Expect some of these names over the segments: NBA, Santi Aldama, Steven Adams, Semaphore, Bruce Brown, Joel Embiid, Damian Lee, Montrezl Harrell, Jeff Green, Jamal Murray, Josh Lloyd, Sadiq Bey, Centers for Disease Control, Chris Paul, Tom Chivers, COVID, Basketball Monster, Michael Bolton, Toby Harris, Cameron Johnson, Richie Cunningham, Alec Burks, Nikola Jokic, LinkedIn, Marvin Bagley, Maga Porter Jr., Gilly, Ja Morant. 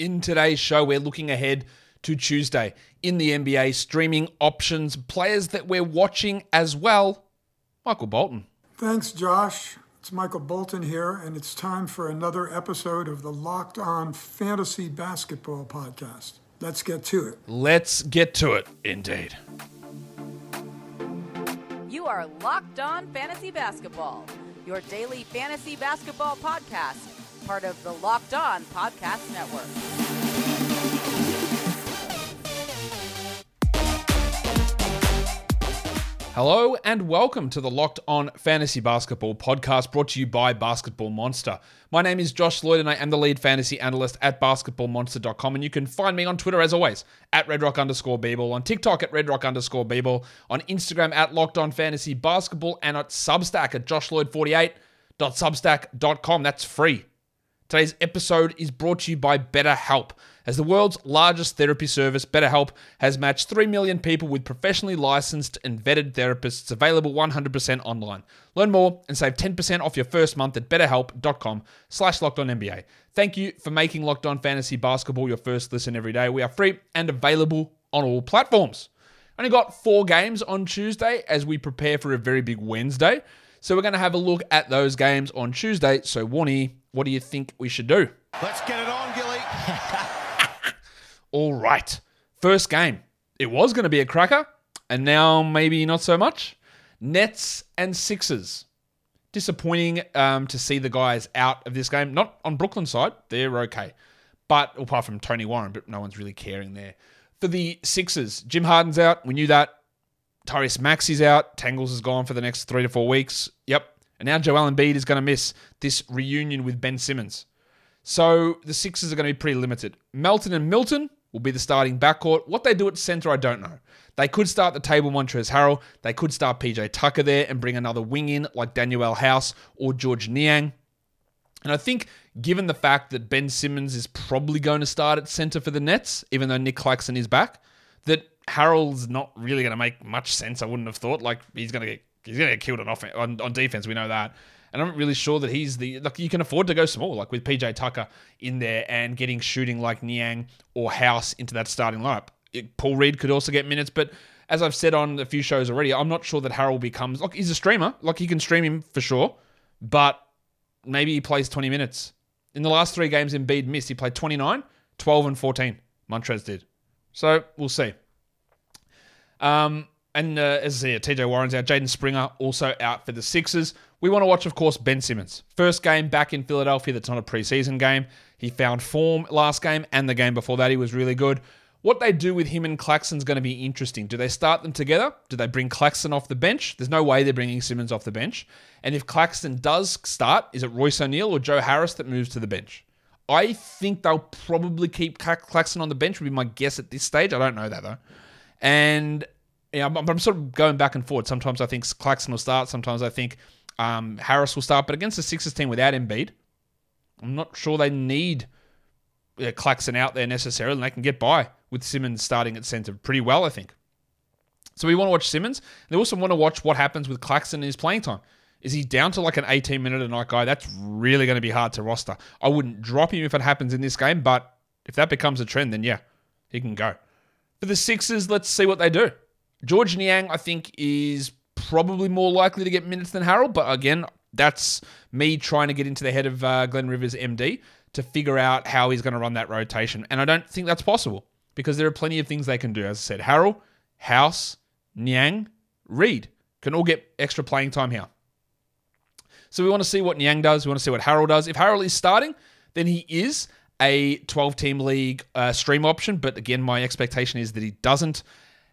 In today's show, we're looking ahead to Tuesday in the NBA, streaming options, players that we're watching as well. Michael Bolton. Thanks, Josh. It's Michael Bolton here, and it's time for another episode of the Locked On Fantasy Basketball Podcast. Let's get to it. Let's get to it, indeed. You are Locked On Fantasy Basketball, your daily fantasy basketball podcast, part of the Locked On Podcast Network. Hello and welcome to the Locked On Fantasy Basketball Podcast, brought to you by Basketball Monster. My name is Josh Lloyd and I am the lead fantasy analyst at basketballmonster.com, and you can find me on Twitter as always at @RedRock_Beeble, on TikTok at @RedRock_Beeble, on Instagram at Locked On Fantasy Basketball, and at Substack at joshlloyd48.substack.com. That's free. Today's episode is brought to you by BetterHelp. As the world's largest therapy service, BetterHelp has matched 3 million people with professionally licensed and vetted therapists, available 100% online. Learn more and save 10% off your first month at betterhelp.com/LockedOnNBA. Thank you for making Locked On Fantasy Basketball your first listen every day. We are free and available on all platforms. Only got 4 games on Tuesday as we prepare for a very big Wednesday. So we're going to have a look at those games on Tuesday. So, Warney, what do you think we should do? Let's get it on, Gilly. All right. First game. It was going to be a cracker, and now maybe not so much. Nets and Sixers. Disappointing to see the guys out of this game. Not on Brooklyn's side. They're okay. But apart from Tony Warren, but no one's really caring there. For the Sixers, Jim Harden's out. We knew that. Tyrese Maxey's out. Tangles is gone for the next 3 to 4 weeks. Yep. And now Joel Embiid is going to miss this reunion with Ben Simmons. So the Sixers are going to be pretty limited. Melton and Milton will be the starting backcourt. What they do at center, I don't know. They could start the table Montrezl Harrell. They could start PJ Tucker there and bring another wing in like Daniel House or George Niang. And I think given the fact that Ben Simmons is probably going to start at center for the Nets, even though Nick Claxton is back, that Harrell's not really going to make much sense, I wouldn't have thought. Like, he's going to get killed on offense, on defense, we know that. And I'm not really sure that he's the... Like, you can afford to go small, like with PJ Tucker in there and getting shooting like Niang or House into that starting lineup. Paul Reed could also get minutes, but as I've said on a few shows already, I'm not sure that Harrell becomes... Look, he's a streamer. Like, you can stream him for sure, but maybe he plays 20 minutes. In the last 3 games Embiid missed, he played 29, 12, and 14. Montrez did. So, we'll see. As I say, TJ Warren's out. Jaden Springer also out for the Sixers. We want to watch, of course, Ben Simmons. First game back in Philadelphia that's not a preseason game. He found form last game, and the game before that he was really good. What they do with him and Claxton's going to be interesting. Do they start them together? Do they bring Claxton off the bench? There's no way they're bringing Simmons off the bench. And if Claxton does start, is it Royce O'Neal or Joe Harris that moves to the bench? I think they'll probably keep Claxton on the bench, would be my guess at this stage. I don't know that, though. And yeah, I'm sort of going back and forth. Sometimes I think Claxton will start. Sometimes I think Harris will start. But against the Sixers team without Embiid, I'm not sure they need Claxton out there necessarily. And they can get by with Simmons starting at center pretty well, I think. So we want to watch Simmons. They also want to watch what happens with Claxton in his playing time. Is he down to like an 18-minute a night guy? That's really going to be hard to roster. I wouldn't drop him if it happens in this game. But if that becomes a trend, then yeah, he can go. For the Sixers, let's see what they do. George Niang, I think, is probably more likely to get minutes than Harrell. But again, that's me trying to get into the head of Glenn Rivers, MD, to figure out how he's going to run that rotation. And I don't think that's possible because there are plenty of things they can do. As I said, Harrell, House, Niang, Reed can all get extra playing time here. So we want to see what Niang does. We want to see what Harrell does. If Harrell is starting, then he is a 12-team league stream option. But again, my expectation is that he doesn't.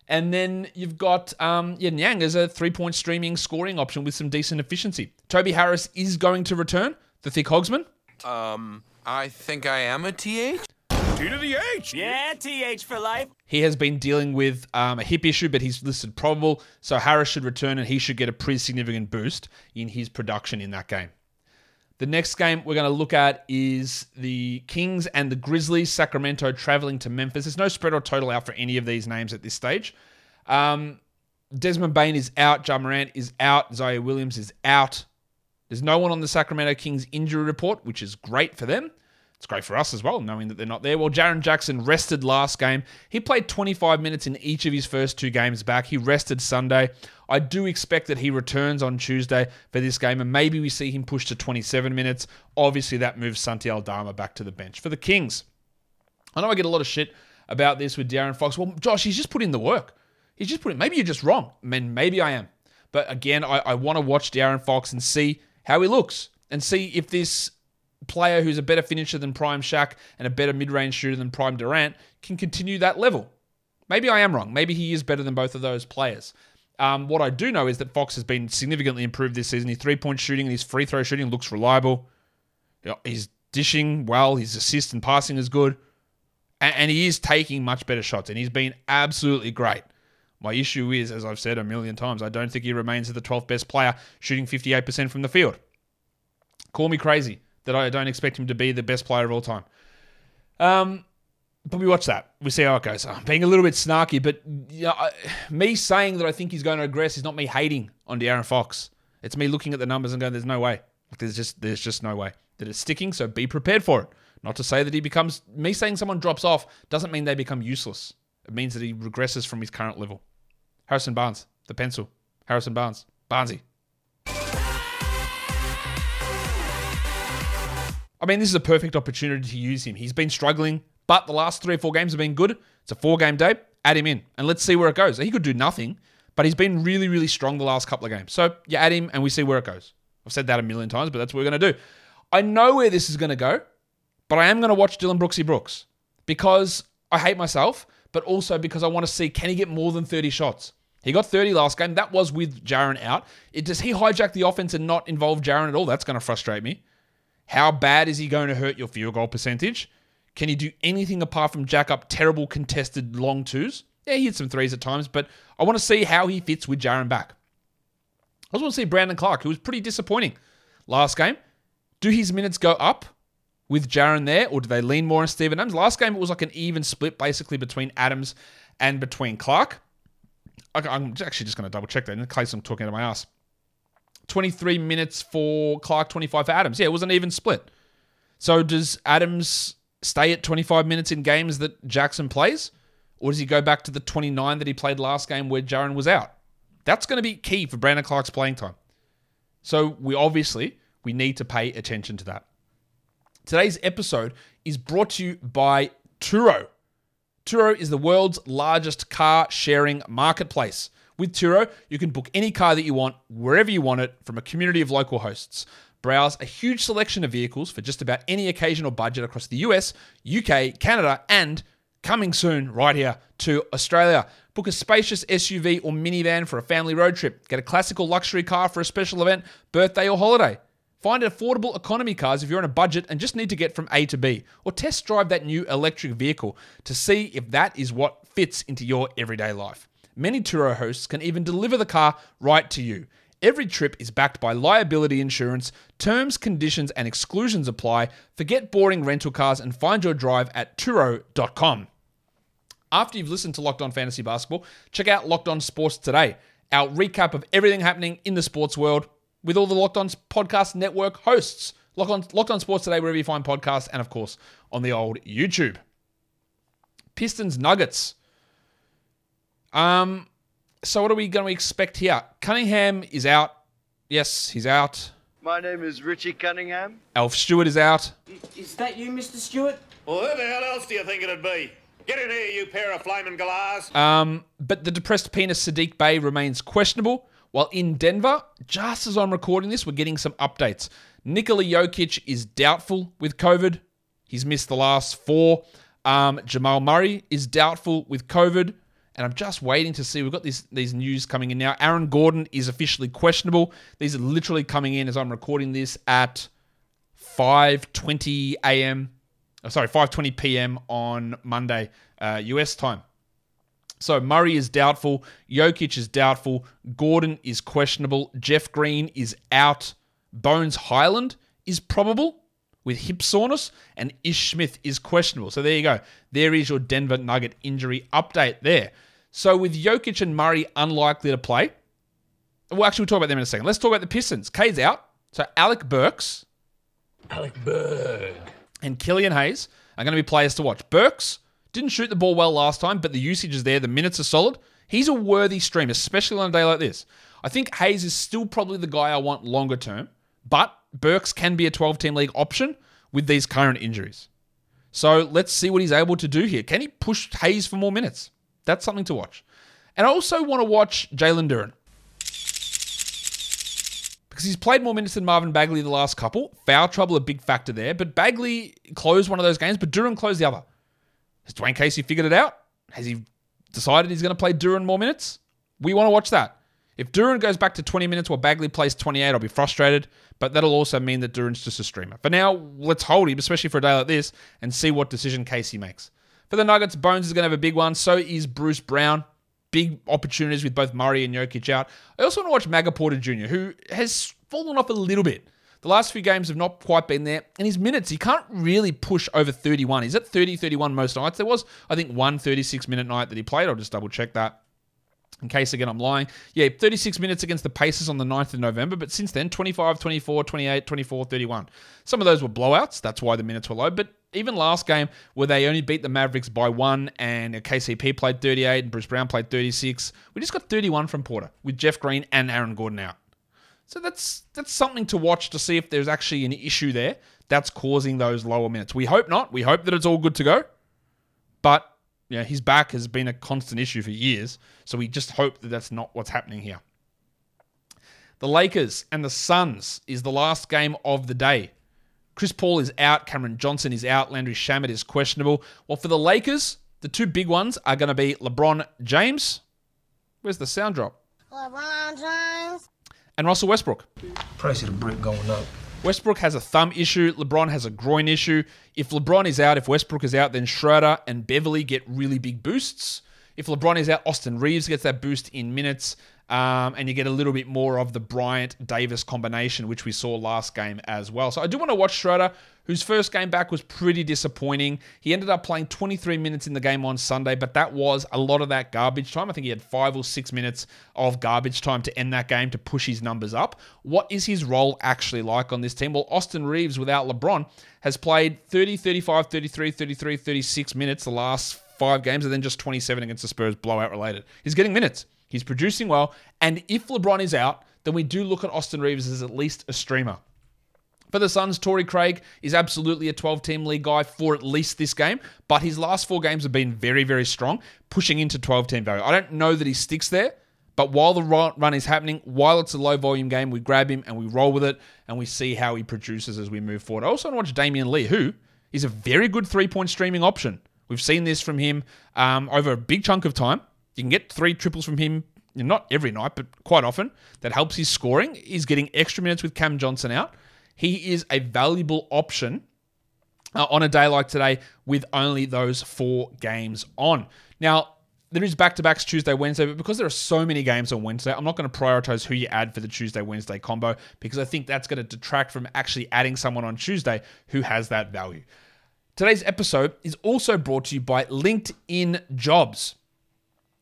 And then you've got Niang as a 3-point streaming scoring option with some decent efficiency. Toby Harris is going to return, the thick hogsman. I think I am a TH. T to the H. Yeah, TH for life. He has been dealing with a hip issue, but he's listed probable. So Harris should return and he should get a pretty significant boost in his production in that game. The next game we're going to look at is the Kings and the Grizzlies, Sacramento traveling to Memphis. There's no spread or total out for any of these names at this stage. Desmond Bane is out. Ja Morant is out. Zaire Williams is out. There's no one on the Sacramento Kings injury report, which is great for them. It's great for us as well, knowing that they're not there. Well, Jaren Jackson rested last game. He played 25 minutes in each of his first two games back. He rested Sunday. I do expect that he returns on Tuesday for this game, and maybe we see him push to 27 minutes. Obviously, that moves Santi Aldama back to the bench. For the Kings, I know I get a lot of shit about this with De'Aaron Fox. Well, Josh, he's just put in the work. He's just put in. Maybe you're just wrong. I mean, maybe I am. But again, I want to watch De'Aaron Fox and see how he looks and see if this player who's a better finisher than Prime Shaq and a better mid-range shooter than Prime Durant can continue that level. Maybe I am wrong. Maybe he is better than both of those players. What I do know is that Fox has been significantly improved this season. His three-point shooting and his free throw shooting looks reliable. He's dishing well. His assist and passing is good. And he is taking much better shots, and he's been absolutely great. My issue is, as I've said a million times, I don't think he remains the 12th best player, shooting 58% from the field. Call me crazy that I don't expect him to be the best player of all time. But we watch that. We see how it goes. I'm being a little bit snarky, but you know, me saying that I think he's going to regress is not me hating on De'Aaron Fox. It's me looking at the numbers and going, there's no way. There's just no way that it's sticking, so be prepared for it. Not to say that he becomes... Me saying someone drops off doesn't mean they become useless. It means that he regresses from his current level. Harrison Barnes, the pencil. Harrison Barnes, Barnesy. I mean, this is a perfect opportunity to use him. He's been struggling, but the last 3 or 4 games have been good. It's a 4-game day. Add him in, and let's see where it goes. He could do nothing, but he's been really, really strong the last couple of games. So you add him, and we see where it goes. I've said that a million times, but that's what we're going to do. I know where this is going to go, but I am going to watch Dylan Brooksy Brooks because I hate myself, but also because I want to see, can he get more than 30 shots? He got 30 last game. That was with Jaren out. Does he hijack the offense and not involve Jaren at all? That's going to frustrate me. How bad is he going to hurt your field goal percentage? Can he do anything apart from jack up terrible contested long twos? Yeah, he hit some threes at times, but I want to see how he fits with Jaren back. I also want to see Brandon Clark, who was pretty disappointing last game. Do his minutes go up with Jaren there, or do they lean more on Steven Adams? Last game, it was like an even split, basically, between Adams and between Clark. I'm actually just going to double-check that in case I'm talking out of my ass. 23 minutes for Clark, 25 for Adams. Yeah, it was an even split. So does Adams stay at 25 minutes in games that Jackson plays? Or does he go back to the 29 that he played last game where Jaren was out? That's going to be key for Brandon Clark's playing time. So we need to pay attention to that. Today's episode is brought to you by Turo. Turo is the world's largest car sharing marketplace. With Turo, you can book any car that you want, wherever you want it, from a community of local hosts. Browse a huge selection of vehicles for just about any occasion or budget across the US, UK, Canada, and coming soon right here to Australia. Book a spacious SUV or minivan for a family road trip. Get a classical luxury car for a special event, birthday, or holiday. Find affordable economy cars if you're on a budget and just need to get from A to B, or test drive that new electric vehicle to see if that is what fits into your everyday life. Many Turo hosts can even deliver the car right to you. Every trip is backed by liability insurance. Terms, conditions, and exclusions apply. Forget boring rental cars and find your drive at Turo.com. After you've listened to Locked On Fantasy Basketball, check out Locked On Sports Today, our recap of everything happening in the sports world, with all the Locked On Podcast Network hosts. Locked On Sports Today, wherever you find podcasts, and of course, on the old YouTube. Pistons Nuggets. So what are we going to expect here? Cunningham is out. Yes, he's out. My name is Richie Cunningham. Alf Stewart is out. Is that you, Mr. Stewart? Well, who the hell else do you think it'd be? Get in here, you pair of flaming galahs. But the depressed penis Sadiq Bey remains questionable. While in Denver, just as I'm recording this, we're getting some updates. Nikola Jokic is doubtful with COVID. He's missed the last 4. Jamal Murray is doubtful with COVID. And I'm just waiting to see. We've got these news coming in now. Aaron Gordon is officially questionable. These are literally coming in as I'm recording this at 5:20 p.m. on Monday, US time. So Murray is doubtful, Jokic is doubtful, Gordon is questionable, Jeff Green is out, Bones Highland is probable with hip soreness, and Ish Smith is questionable. So there you go. There is your Denver Nugget injury update there. So with Jokic and Murray unlikely to play, well, actually, we'll talk about them in a second. Let's talk about the Pistons. K's out, so Alec Burks. Alec Burke. and Killian Hayes are going to be players to watch. Burks didn't shoot the ball well last time, but the usage is there. The minutes are solid. He's a worthy stream, especially on a day like this. I think Hayes is still probably the guy I want longer term, but Burks can be a 12-team league option with these current injuries. So let's see what he's able to do here. Can he push Hayes for more minutes? That's something to watch. And I also want to watch Jalen Duren, because he's played more minutes than Marvin Bagley the last couple. Foul trouble, a big factor there. But Bagley closed one of those games, but Duren closed the other. Has Dwayne Casey figured it out? Has he decided he's going to play Duren more minutes? We want to watch that. If Duren goes back to 20 minutes while Bagley plays 28, I'll be frustrated. But that'll also mean that Duren's just a streamer. For now, let's hold him, especially for a day like this, and see what decision Casey makes. For the Nuggets, Bones is going to have a big one. So is Bruce Brown. Big opportunities with both Murray and Jokic out. I also want to watch Maga Porter Jr., who has fallen off a little bit. The last few games have not quite been there. And his minutes, he can't really push over 31. He's at 30-31 most nights. There was, I think, one 36-minute night that he played. I'll just double-check that in case, again, I'm lying. Yeah, 36 minutes against the Pacers on the 9th of November. But since then, 25, 24, 28, 24, 31. Some of those were blowouts. That's why the minutes were low. But even last game, where they only beat the Mavericks by one, and KCP played 38, and Bruce Brown played 36, we just got 31 from Porter, with Jeff Green and Aaron Gordon out. So that's something to watch to see if there's actually an issue there that's causing those lower minutes. We hope not. We hope that it's all good to go. But yeah, his back has been a constant issue for years, so we just hope that that's not what's happening here. The Lakers and the Suns is the last game of the day. Chris Paul is out. Cameron Johnson is out. Landry Shamet is questionable. Well, for the Lakers, the two big ones are going to be LeBron James. Where's the sound drop? LeBron James. And Russell Westbrook. Price of the brick going up. Westbrook has a thumb issue. LeBron has a groin issue. If LeBron is out, if Westbrook is out, then Schroeder and Beverly get really big boosts. If LeBron is out, Austin Reeves gets that boost in minutes. And you get a little bit more of the Bryant-Davis combination, which we saw last game as well. So I do want to watch Schroeder, whose first game back was pretty disappointing. He ended up playing 23 minutes in the game on Sunday, but that was a lot of that garbage time. I think he had 5 or 6 minutes of garbage time to end that game to push his numbers up. What is his role actually like on this team? Well, Austin Reeves, without LeBron, has played 30, 35, 33, 33, 36 minutes the last 5 games, and then just 27 against the Spurs, blowout related. He's getting minutes. He's producing well, and if LeBron is out, then we do look at Austin Reeves as at least a streamer. For the Suns, Torrey Craig is absolutely a 12-team league guy for at least this game, but his last 4 games have been very, very strong, pushing into 12-team value. I don't know that he sticks there, but while the run is happening, while it's a low-volume game, we grab him and we roll with it, and we see how he produces as we move forward. I also want to watch Damian Lee, who is a very good three-point streaming option. We've seen this from him over a big chunk of time. You can get 3 triples from him, not every night, but quite often. That helps his scoring. He's getting extra minutes with Cam Johnson out. He is a valuable option on a day like today with only those 4 games on. Now, there is back-to-backs Tuesday, Wednesday, but because there are so many games on Wednesday, I'm not going to prioritize who you add for the Tuesday, Wednesday combo, because I think that's going to detract from actually adding someone on Tuesday who has that value. Today's episode is also brought to you by LinkedIn Jobs.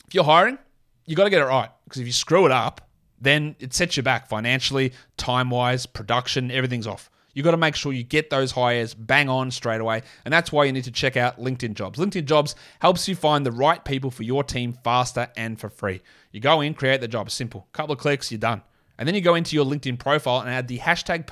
If you're hiring, you got to get it right, because if you screw it up, then it sets you back financially, time-wise, production, everything's off. You got to make sure you get those hires bang on straight away, and that's why you need to check out LinkedIn Jobs. LinkedIn Jobs helps you find the right people for your team faster and for free. You go in, create the job, simple. Couple of clicks, you're done. And then you go into your LinkedIn profile and add the hashtag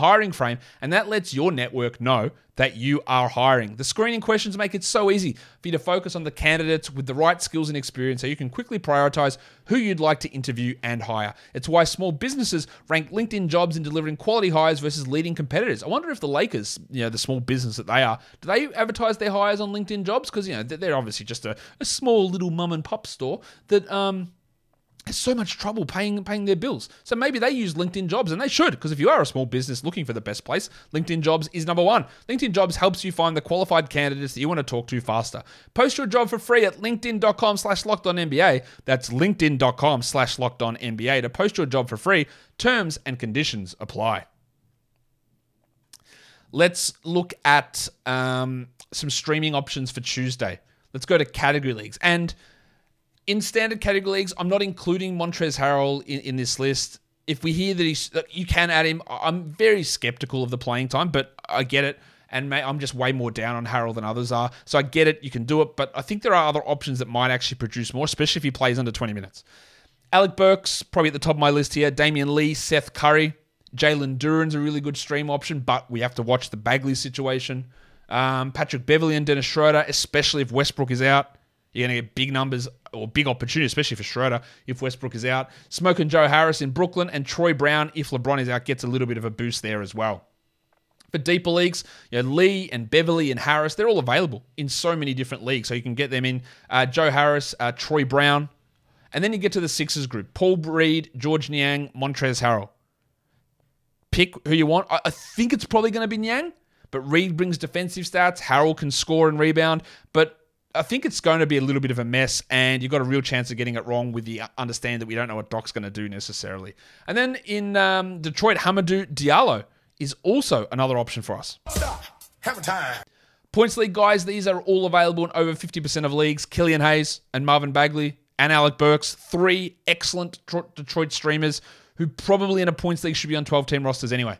hiring frame. And that lets your network know that you are hiring. The screening questions make it so easy for you to focus on the candidates with the right skills and experience, so you can quickly prioritize who you'd like to interview and hire. It's why small businesses rank LinkedIn Jobs in delivering quality hires versus leading competitors. I wonder if the Lakers, the small business that they are, do they advertise their hires on LinkedIn Jobs? Because, they're obviously just a small little mum and pop store that, there's so much trouble paying their bills. So maybe they use LinkedIn Jobs, and they should, because if you are a small business looking for the best place, LinkedIn Jobs is number one. LinkedIn Jobs helps you find the qualified candidates that you want to talk to faster. Post your job for free at linkedin.com/lockedonnba. That's linkedin.com/lockedonnba to post your job for free. Terms and conditions apply. Let's look at some streaming options for Tuesday. Let's go to category leagues. And in standard category leagues, I'm not including Montrezl Harrell in this list. If we hear that you can add him, I'm very skeptical of the playing time, but I get it. And mate, I'm just way more down on Harrell than others are. So I get it. You can do it. But I think there are other options that might actually produce more, especially if he plays under 20 minutes. Alec Burks, probably at the top of my list here. Damian Lee, Seth Curry. Jalen Duren's a really good stream option, but we have to watch the Bagley situation. Patrick Beverley and Dennis Schroeder, especially if Westbrook is out. You're going to get big numbers or big opportunities, especially for Schroeder, if Westbrook is out. Smoke and Joe Harris in Brooklyn, and Troy Brown, if LeBron is out, gets a little bit of a boost there as well. For deeper leagues, you know, Lee and Beverly and Harris, they're all available in so many different leagues. So you can get them in Joe Harris, Troy Brown. And then you get to the Sixers group. Paul Reed, George Niang, Montrezl Harrell. Pick who you want. I think it's probably going to be Niang, but Reed brings defensive stats. Harrell can score and rebound, but I think it's going to be a little bit of a mess, and you've got a real chance of getting it wrong with the understand that we don't know what Doc's going to do necessarily. And then in Detroit, Hamidou Diallo is also another option for us. Stop. Hammer time. Points League guys, these are all available in over 50% of leagues. Killian Hayes and Marvin Bagley and Alec Burks, three excellent Detroit streamers who probably in a points league should be on 12-team rosters anyway.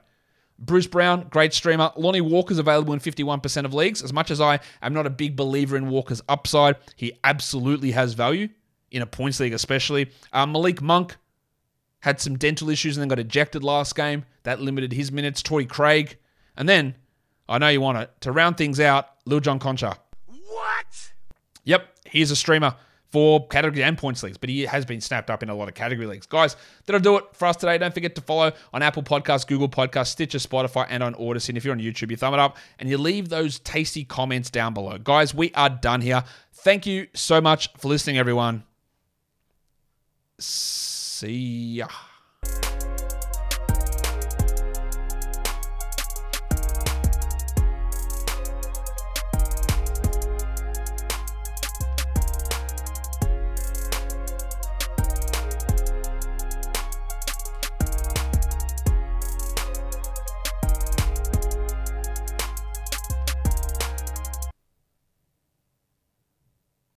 Bruce Brown, great streamer. Lonnie Walker's available in 51% of leagues. As much as I am not a big believer in Walker's upside, he absolutely has value, in a points league especially. Malik Monk had some dental issues and then got ejected last game. That limited his minutes. Torrey Craig. And then, I know you want it, to round things out, Lil John Conchar. What? Yep, he's a streamer for category and points leagues, but he has been snapped up in a lot of category leagues. Guys, that'll do it for us today. Don't forget to follow on Apple Podcasts, Google Podcasts, Stitcher, Spotify, and on Odyssey. And if you're on YouTube, you thumb it up and you leave those tasty comments down below. Guys, we are done here. Thank you so much for listening, everyone. See ya.